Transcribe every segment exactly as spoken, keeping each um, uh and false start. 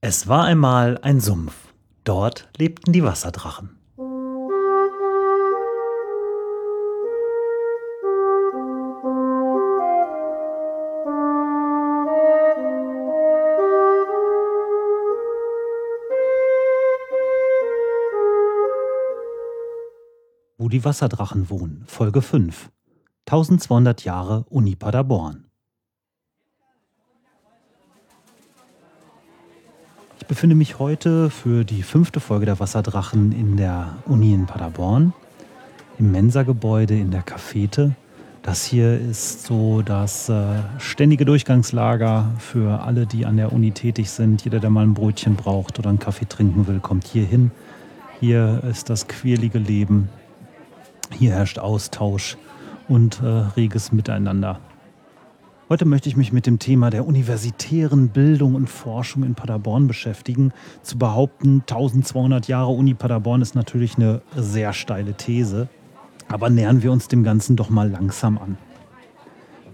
Es war einmal ein Sumpf. Dort lebten die Wasserdrachen. Wo die Wasserdrachen wohnen, Folge fünf. zwölfhundert Jahre Uni Paderborn. Ich befinde mich heute für die fünfte Folge der Wasserdrachen in der Uni in Paderborn, im Mensa-Gebäude in der Cafete. Das hier ist so das äh, ständige Durchgangslager für alle, die an der Uni tätig sind. Jeder, der mal ein Brötchen braucht oder einen Kaffee trinken will, kommt hier hin. Hier ist das quirlige Leben. Hier herrscht Austausch und äh, reges Miteinander. Heute möchte ich mich mit dem Thema der universitären Bildung und Forschung in Paderborn beschäftigen. Zu behaupten, zwölfhundert Jahre Uni Paderborn ist natürlich eine sehr steile These, aber nähern wir uns dem Ganzen doch mal langsam an.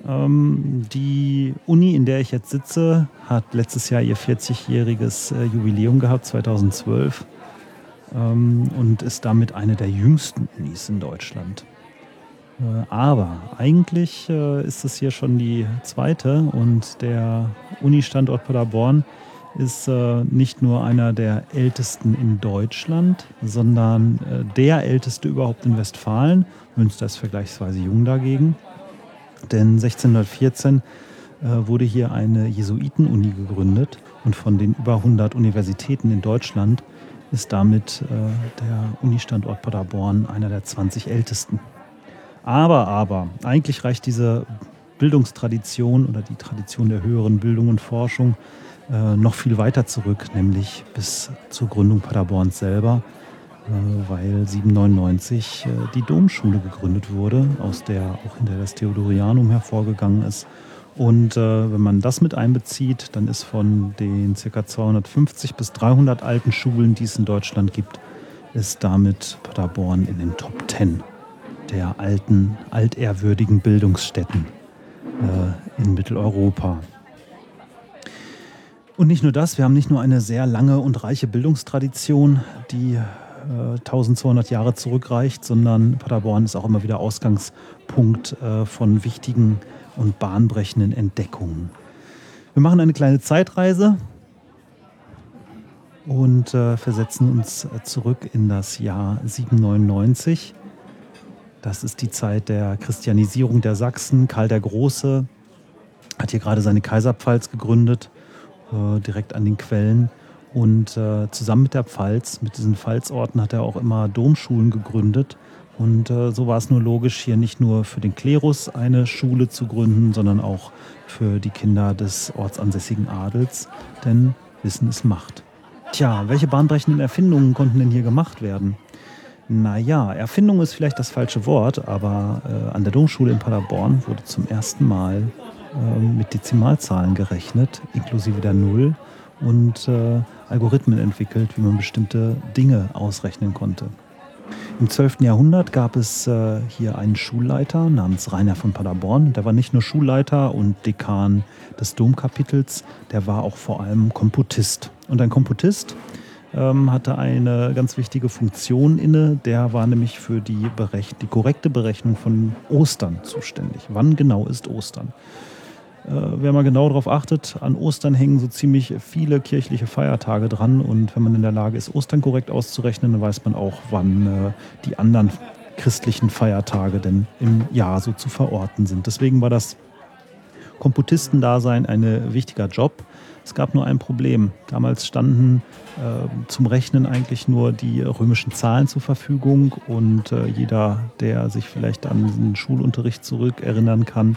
Ähm, die Uni, in der ich jetzt sitze, hat letztes Jahr ihr vierzigjähriges äh, Jubiläum gehabt, zweitausendzwölf, ähm, und ist damit eine der jüngsten Unis in Deutschland. Aber eigentlich ist es hier schon die zweite und der Uni-Standort Paderborn ist nicht nur einer der ältesten in Deutschland, sondern der älteste überhaupt in Westfalen. Münster ist vergleichsweise jung dagegen, denn sechzehnhundertvierzehn wurde hier eine Jesuitenuni gegründet und von den über hundert Universitäten in Deutschland ist damit der Uni-Standort Paderborn einer der zwanzig ältesten. Aber, aber, eigentlich reicht diese Bildungstradition oder die Tradition der höheren Bildung und Forschung äh, noch viel weiter zurück, nämlich bis zur Gründung Paderborns selber, äh, weil siebenhundertneunundneunzig äh, die Domschule gegründet wurde, aus der auch hinterher das Theodorianum hervorgegangen ist. Und äh, wenn man das mit einbezieht, dann ist von den ca. zweihundertfünfzig bis dreihundert alten Schulen, die es in Deutschland gibt, ist damit Paderborn in den Top Ten der alten, altehrwürdigen Bildungsstätten äh, in Mitteleuropa. Und nicht nur das, wir haben nicht nur eine sehr lange und reiche Bildungstradition, die äh, zwölfhundert Jahre zurückreicht, sondern Paderborn ist auch immer wieder Ausgangspunkt äh, von wichtigen und bahnbrechenden Entdeckungen. Wir machen eine kleine Zeitreise und äh, versetzen uns zurück in das Jahr siebenhundertneunundneunzig. Das ist die Zeit der Christianisierung der Sachsen. Karl der Große hat hier gerade seine Kaiserpfalz gegründet, äh, direkt an den Quellen. Und äh, zusammen mit der Pfalz, mit diesen Pfalzorten, hat er auch immer Domschulen gegründet. Und äh, so war es nur logisch, hier nicht nur für den Klerus eine Schule zu gründen, sondern auch für die Kinder des ortsansässigen Adels. Denn Wissen ist Macht. Tja, welche bahnbrechenden Erfindungen konnten denn hier gemacht werden? Naja, Erfindung ist vielleicht das falsche Wort, aber äh, an der Domschule in Paderborn wurde zum ersten Mal äh, mit Dezimalzahlen gerechnet, inklusive der Null, und äh, Algorithmen entwickelt, wie man bestimmte Dinge ausrechnen konnte. Im zwölften Jahrhundert gab es äh, hier einen Schulleiter namens Rainer von Paderborn. Der war nicht nur Schulleiter und Dekan des Domkapitels, der war auch vor allem Komputist. Und ein Komputist hatte eine ganz wichtige Funktion inne. Der war nämlich für die, Berech- die korrekte Berechnung von Ostern zuständig. Wann genau ist Ostern? Äh, wer mal genau darauf achtet, an Ostern hängen so ziemlich viele kirchliche Feiertage dran. Und wenn man in der Lage ist, Ostern korrekt auszurechnen, dann weiß man auch, wann äh, die anderen christlichen Feiertage denn im Jahr so zu verorten sind. Deswegen war das Komputistendasein ein wichtiger Job. Es gab nur ein Problem. Damals standen äh, zum Rechnen eigentlich nur die römischen Zahlen zur Verfügung und äh, jeder, der sich vielleicht an den Schulunterricht zurückerinnern kann,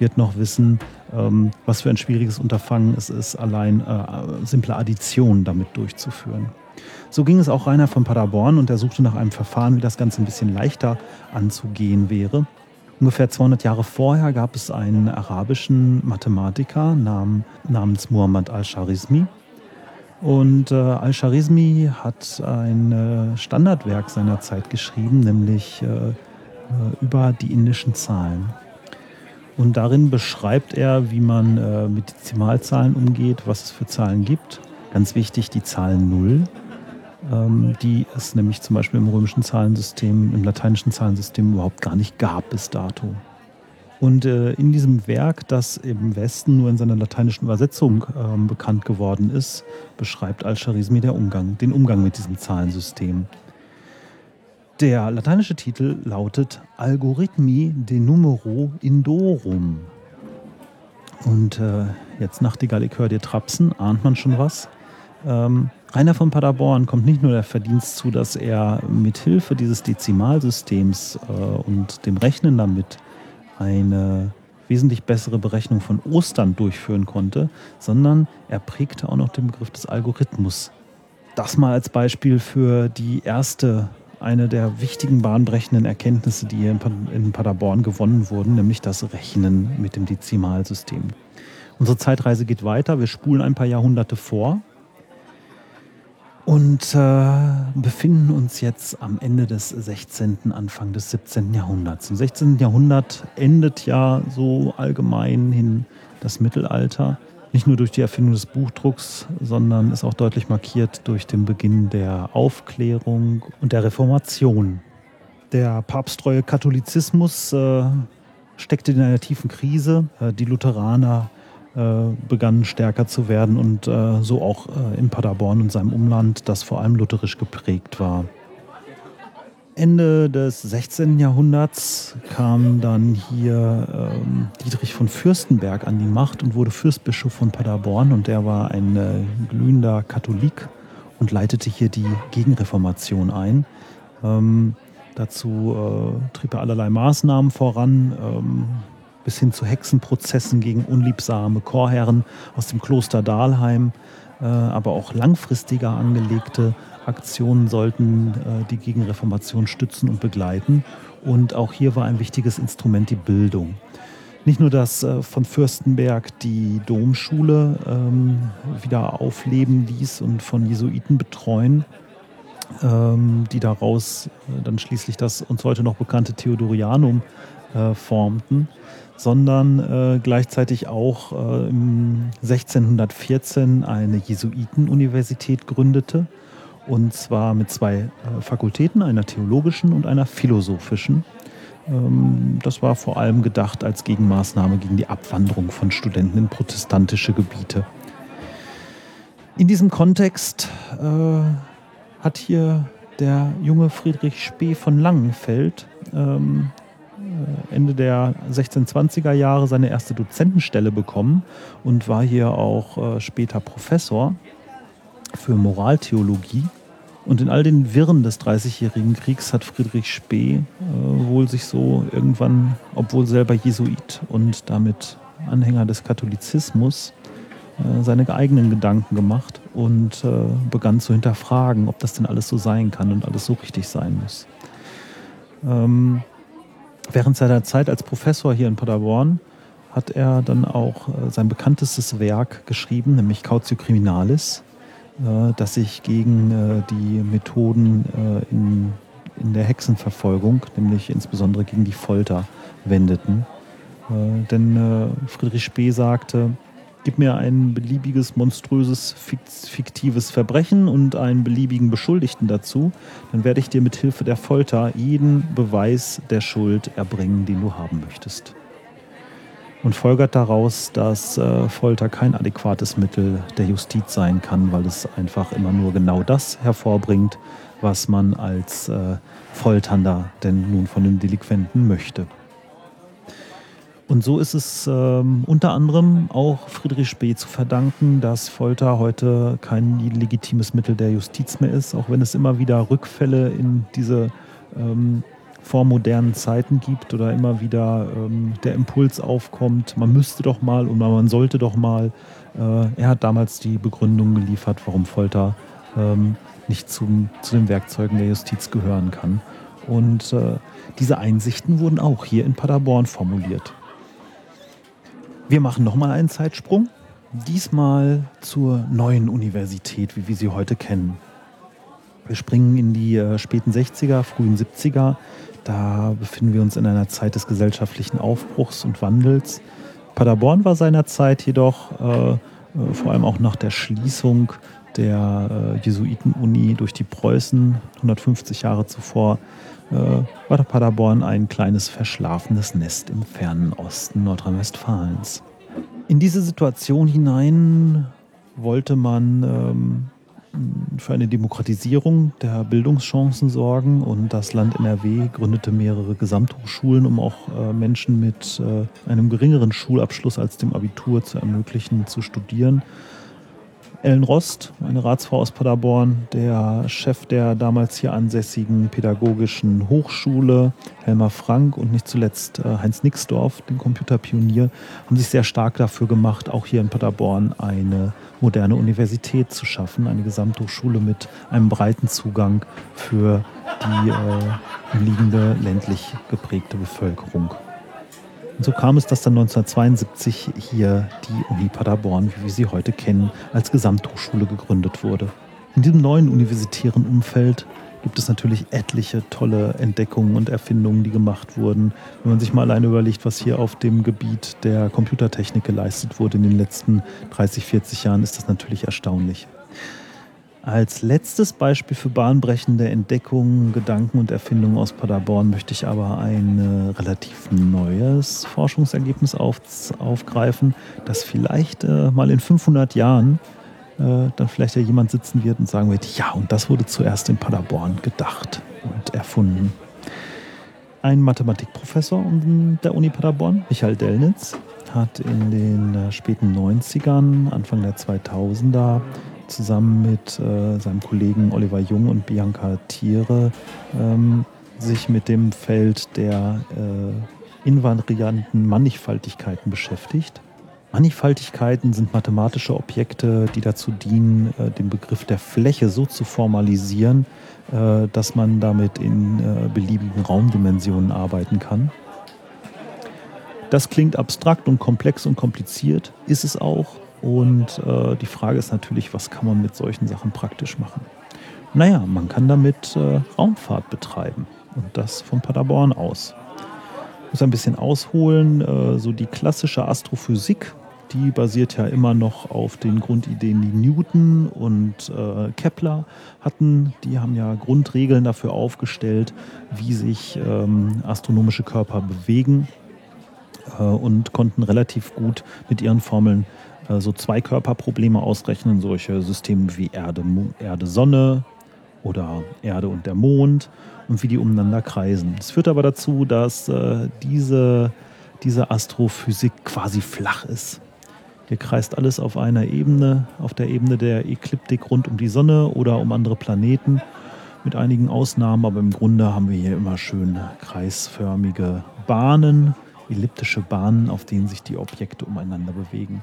wird noch wissen, ähm, was für ein schwieriges Unterfangen es ist, allein äh, simple Addition damit durchzuführen. So ging es auch Rainer von Paderborn und er suchte nach einem Verfahren, wie das Ganze ein bisschen leichter anzugehen wäre. Ungefähr zweihundert Jahre vorher gab es einen arabischen Mathematiker namens Muhammad al-Khwarizmi. Und äh, al-Khwarizmi hat ein äh, Standardwerk seiner Zeit geschrieben, nämlich äh, über die indischen Zahlen. Und darin beschreibt er, wie man äh, mit Dezimalzahlen umgeht, was es für Zahlen gibt Ganz wichtig die Zahl null, ähm, die es nämlich zum Beispiel im römischen Zahlensystem, im lateinischen Zahlensystem überhaupt gar nicht gab bis dato. Und äh, in diesem Werk, das im Westen nur in seiner lateinischen Übersetzung äh, bekannt geworden ist, beschreibt al-Khwarizmi der Umgang, den Umgang mit diesem Zahlensystem. Der lateinische Titel lautet Algorithmi de numero indorum. Und äh, jetzt Nachtigall, ich höre dir trapsen, ahnt man schon was. Ähm, Rainer von Paderborn kommt nicht nur der Verdienst zu, dass er mithilfe dieses Dezimalsystems äh, und dem Rechnen damit eine wesentlich bessere Berechnung von Ostern durchführen konnte, sondern er prägte auch noch den Begriff des Algorithmus. Das mal als Beispiel für die erste, eine der wichtigen bahnbrechenden Erkenntnisse, die hier in Paderborn gewonnen wurden, nämlich das Rechnen mit dem Dezimalsystem. Unsere Zeitreise geht weiter, wir spulen ein paar Jahrhunderte vor und äh, befinden uns jetzt am Ende des sechzehnten, Anfang des siebzehnten Jahrhunderts. Im sechzehnten Jahrhundert endet ja so allgemein hin das Mittelalter, nicht nur durch die Erfindung des Buchdrucks, sondern ist auch deutlich markiert durch den Beginn der Aufklärung und der Reformation. Der papsttreue Katholizismus äh, steckte in einer tiefen Krise. Die Lutheraner äh, begannen stärker zu werden und äh, so auch äh, in Paderborn und seinem Umland, das vor allem lutherisch geprägt war. Ende des sechzehnten Jahrhunderts kam dann hier ähm, Dietrich von Fürstenberg an die Macht und wurde Fürstbischof von Paderborn, und er war ein äh, glühender Katholik und leitete hier die Gegenreformation ein. Ähm, dazu äh, trieb er allerlei Maßnahmen voran, ähm, bis hin zu Hexenprozessen gegen unliebsame Chorherren aus dem Kloster Dahlheim, äh, aber auch langfristiger angelegte Aktionen sollten äh, die Gegenreformation stützen und begleiten. Und auch hier war ein wichtiges Instrument die Bildung. Nicht nur, dass äh, von Fürstenberg die Domschule ähm, wieder aufleben ließ und von Jesuiten betreuen, ähm, die daraus äh, dann schließlich das uns heute noch bekannte Theodorianum äh, formten, sondern äh, gleichzeitig auch äh, im sechzehnhundertvierzehn eine Jesuitenuniversität gründete. Und zwar mit zwei äh, Fakultäten, einer theologischen und einer philosophischen. Ähm, das war vor allem gedacht als Gegenmaßnahme gegen die Abwanderung von Studenten in protestantische Gebiete. In diesem Kontext äh, hat hier der junge Friedrich Spee von Langenfeld ähm, Ende der sechzehnhundertzwanziger Jahre seine erste Dozentenstelle bekommen und war hier auch äh, später Professor für Moraltheologie. Und in all den Wirren des Dreißigjährigen Kriegs hat Friedrich Spee äh, wohl sich so irgendwann, obwohl selber Jesuit und damit Anhänger des Katholizismus, äh, seine eigenen Gedanken gemacht und äh, begann zu hinterfragen, ob das denn alles so sein kann und alles so richtig sein muss. Ähm, während seiner Zeit als Professor hier in Paderborn hat er dann auch äh, sein bekanntestes Werk geschrieben, nämlich Cautio Criminalis, das sich gegen äh, die Methoden äh, in, in der Hexenverfolgung, nämlich insbesondere gegen die Folter, wendeten. Äh, denn äh, Friedrich Spee sagte, gib mir ein beliebiges, monströses, fiktives Verbrechen und einen beliebigen Beschuldigten dazu, dann werde ich dir mit Hilfe der Folter jeden Beweis der Schuld erbringen, den du haben möchtest. Und folgert daraus, dass äh, Folter kein adäquates Mittel der Justiz sein kann, weil es einfach immer nur genau das hervorbringt, was man als äh, Folternder denn nun von dem Delinquenten möchte. Und so ist es ähm, unter anderem auch Friedrich Spee zu verdanken, dass Folter heute kein legitimes Mittel der Justiz mehr ist, auch wenn es immer wieder Rückfälle in diese ähm, vor modernen Zeiten gibt oder immer wieder ähm, der Impuls aufkommt, man müsste doch mal und man sollte doch mal. Äh, er hat damals die Begründung geliefert, warum Folter ähm, nicht zum, zu den Werkzeugen der Justiz gehören kann. Und äh, diese Einsichten wurden auch hier in Paderborn formuliert. Wir machen nochmal einen Zeitsprung, diesmal zur neuen Universität, wie wir sie heute kennen. Wir springen in die äh, späten sechziger, frühen siebziger. Da befinden wir uns in einer Zeit des gesellschaftlichen Aufbruchs und Wandels. Paderborn war seinerzeit jedoch, äh, vor allem auch nach der Schließung der äh, Jesuitenuni durch die Preußen hundertfünfzig Jahre zuvor äh, war Paderborn ein kleines verschlafenes Nest im fernen Osten Nordrhein-Westfalens. In diese Situation hinein wollte man ähm, für eine Demokratisierung der Bildungschancen sorgen und das Land N R W gründete mehrere Gesamthochschulen, um auch äh, Menschen mit äh, einem geringeren Schulabschluss als dem Abitur zu ermöglichen, zu studieren. Ellen Rost, eine Ratsfrau aus Paderborn, der Chef der damals hier ansässigen pädagogischen Hochschule, Helmer Frank und nicht zuletzt Heinz Nixdorf, den Computerpionier, haben sich sehr stark dafür gemacht, auch hier in Paderborn eine moderne Universität zu schaffen, eine Gesamthochschule mit einem breiten Zugang für die äh, umliegende, ländlich geprägte Bevölkerung. Und so kam es, dass dann neunzehnhundertzweiundsiebzig hier die Uni Paderborn, wie wir sie heute kennen, als Gesamthochschule gegründet wurde. In diesem neuen universitären Umfeld gibt es natürlich etliche tolle Entdeckungen und Erfindungen, die gemacht wurden. Wenn man sich mal alleine überlegt, was hier auf dem Gebiet der Computertechnik geleistet wurde in den letzten dreißig, vierzig Jahren, ist das natürlich erstaunlich. Als letztes Beispiel für bahnbrechende Entdeckungen, Gedanken und Erfindungen aus Paderborn möchte ich aber ein äh, relativ neues Forschungsergebnis auf, aufgreifen, das vielleicht äh, mal in fünfhundert Jahren äh, dann vielleicht ja jemand sitzen wird und sagen wird, ja, und das wurde zuerst in Paderborn gedacht und erfunden. Ein Mathematikprofessor der Uni Paderborn, Michael Dellnitz, hat in den äh, späten neunzigern, Anfang der zweitausender zusammen mit äh, seinem Kollegen Oliver Jung und Bianca Thiere ähm, sich mit dem Feld der äh, invarianten Mannigfaltigkeiten beschäftigt. Mannigfaltigkeiten sind mathematische Objekte, die dazu dienen, äh, den Begriff der Fläche so zu formalisieren, äh, dass man damit in äh, beliebigen Raumdimensionen arbeiten kann. Das klingt abstrakt und komplex und kompliziert, ist es auch. Und äh, die Frage ist natürlich, was kann man mit solchen Sachen praktisch machen? Naja, man kann damit äh, Raumfahrt betreiben und das von Paderborn aus. Ich muss ein bisschen ausholen, äh, so die klassische Astrophysik, die basiert ja immer noch auf den Grundideen, die Newton und äh, Kepler hatten. Die haben ja Grundregeln dafür aufgestellt, wie sich ähm, astronomische Körper bewegen äh, und konnten relativ gut mit ihren Formeln so Zweikörperprobleme ausrechnen, solche Systeme wie Erde, Erde, Sonne oder Erde und der Mond und wie die umeinander kreisen. Das führt aber dazu, dass äh, diese, diese Astrophysik quasi flach ist. Hier kreist alles auf einer Ebene, auf der Ebene der Ekliptik rund um die Sonne oder um andere Planeten, mit einigen Ausnahmen, aber im Grunde haben wir hier immer schön kreisförmige Bahnen, elliptische Bahnen, auf denen sich die Objekte umeinander bewegen.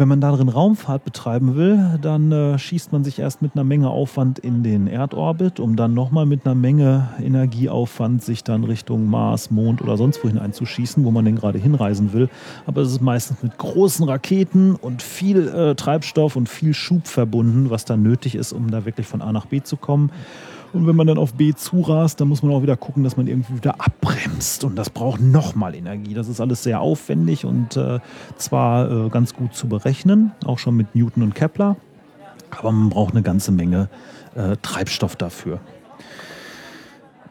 Wenn man darin Raumfahrt betreiben will, dann äh, schießt man sich erst mit einer Menge Aufwand in den Erdorbit, um dann nochmal mit einer Menge Energieaufwand sich dann Richtung Mars, Mond oder sonst wohin einzuschießen, wo man denn gerade hinreisen will. Aber es ist meistens mit großen Raketen und viel äh, Treibstoff und viel Schub verbunden, was dann nötig ist, um da wirklich von A nach B zu kommen. Und wenn man dann auf B zurast, dann muss man auch wieder gucken, dass man irgendwie wieder abbremst. Und das braucht nochmal Energie. Das ist alles sehr aufwendig und äh, zwar äh, ganz gut zu berechnen, auch schon mit Newton und Kepler. Aber man braucht eine ganze Menge äh, Treibstoff dafür.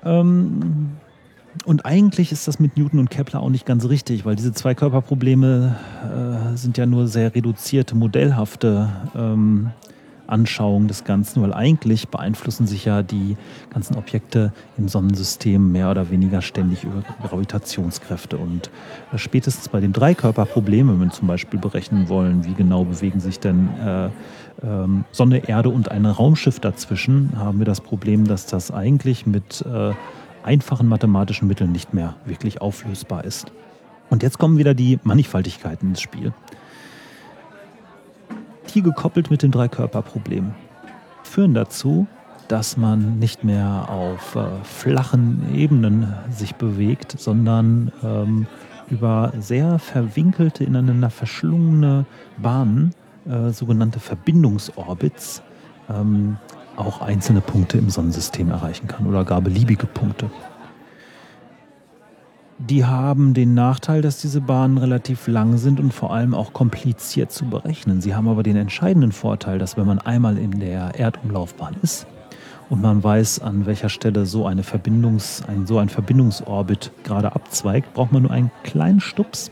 Ähm, und eigentlich ist das mit Newton und Kepler auch nicht ganz richtig, weil diese Zweikörperprobleme äh, sind ja nur sehr reduzierte, modellhafte ähm, Anschauung des Ganzen, weil eigentlich beeinflussen sich ja die ganzen Objekte im Sonnensystem mehr oder weniger ständig über Gravitationskräfte. Und spätestens bei dem Dreikörperproblem, wenn wir zum Beispiel berechnen wollen, wie genau bewegen sich denn äh, ähm, Sonne, Erde und ein Raumschiff dazwischen, haben wir das Problem, dass das eigentlich mit äh, einfachen mathematischen Mitteln nicht mehr wirklich auflösbar ist. Und jetzt kommen wieder die Mannigfaltigkeiten ins Spiel. Die gekoppelt mit dem Dreikörperproblem führen dazu, dass man nicht mehr auf äh, flachen Ebenen sich bewegt, sondern ähm, über sehr verwinkelte, ineinander verschlungene Bahnen, äh, sogenannte Verbindungsorbits, ähm, auch einzelne Punkte im Sonnensystem erreichen kann oder gar beliebige Punkte. Die haben den Nachteil, dass diese Bahnen relativ lang sind und vor allem auch kompliziert zu berechnen. Sie haben aber den entscheidenden Vorteil, dass wenn man einmal in der Erdumlaufbahn ist und man weiß, an welcher Stelle so, eine Verbindungs-, ein, so ein Verbindungsorbit gerade abzweigt, braucht man nur einen kleinen Stups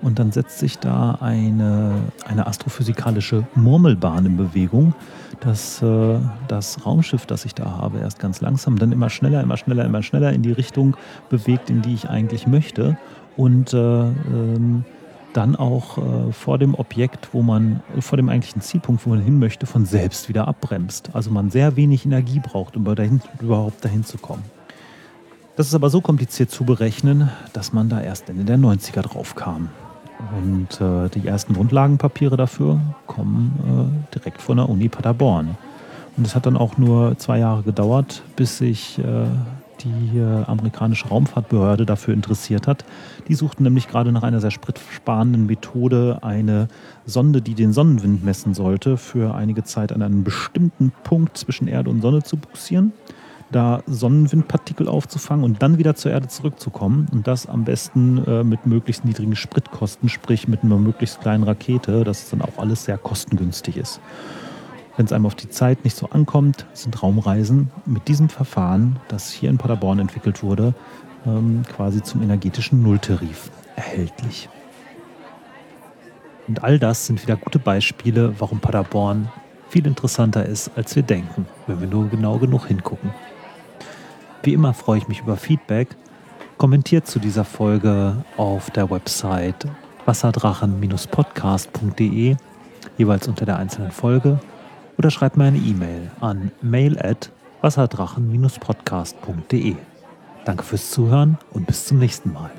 und dann setzt sich da eine, eine astrophysikalische Murmelbahn in Bewegung, dass äh, das Raumschiff, das ich da habe, erst ganz langsam, dann immer schneller, immer schneller, immer schneller in die Richtung bewegt, in die ich eigentlich möchte. Und äh, ähm, dann auch äh, vor dem Objekt, wo man, vor dem eigentlichen Zielpunkt, wo man hin möchte, von selbst wieder abbremst. Also man sehr wenig Energie braucht, um dahin, überhaupt dahin zu kommen. Das ist aber so kompliziert zu berechnen, dass man da erst Ende der neunziger drauf kam. Und äh, die ersten Grundlagenpapiere dafür kommen äh, direkt von der Uni Paderborn. Und es hat dann auch nur zwei Jahre gedauert, bis sich äh, die äh, amerikanische Raumfahrtbehörde dafür interessiert hat. Die suchten nämlich gerade nach einer sehr spritsparenden Methode eine Sonde, die den Sonnenwind messen sollte, für einige Zeit an einem bestimmten Punkt zwischen Erde und Sonne zu buxieren, da Sonnenwindpartikel aufzufangen und dann wieder zur Erde zurückzukommen. Und das am besten äh, mit möglichst niedrigen Spritkosten, sprich mit einer möglichst kleinen Rakete, dass es dann auch alles sehr kostengünstig ist. Wenn es einem auf die Zeit nicht so ankommt, sind Raumreisen mit diesem Verfahren, das hier in Paderborn entwickelt wurde, ähm, quasi zum energetischen Nulltarif erhältlich. Und all das sind wieder gute Beispiele, warum Paderborn viel interessanter ist, als wir denken, wenn wir nur genau genug hingucken. Wie immer freue ich mich über Feedback. Kommentiert zu dieser Folge auf der Website wasserdrachen Bindestrich podcast Punkt de, jeweils unter der einzelnen Folge, oder schreibt mir eine E-Mail an mail at wasserdrachen Bindestrich podcast Punkt de. Danke fürs Zuhören und bis zum nächsten Mal.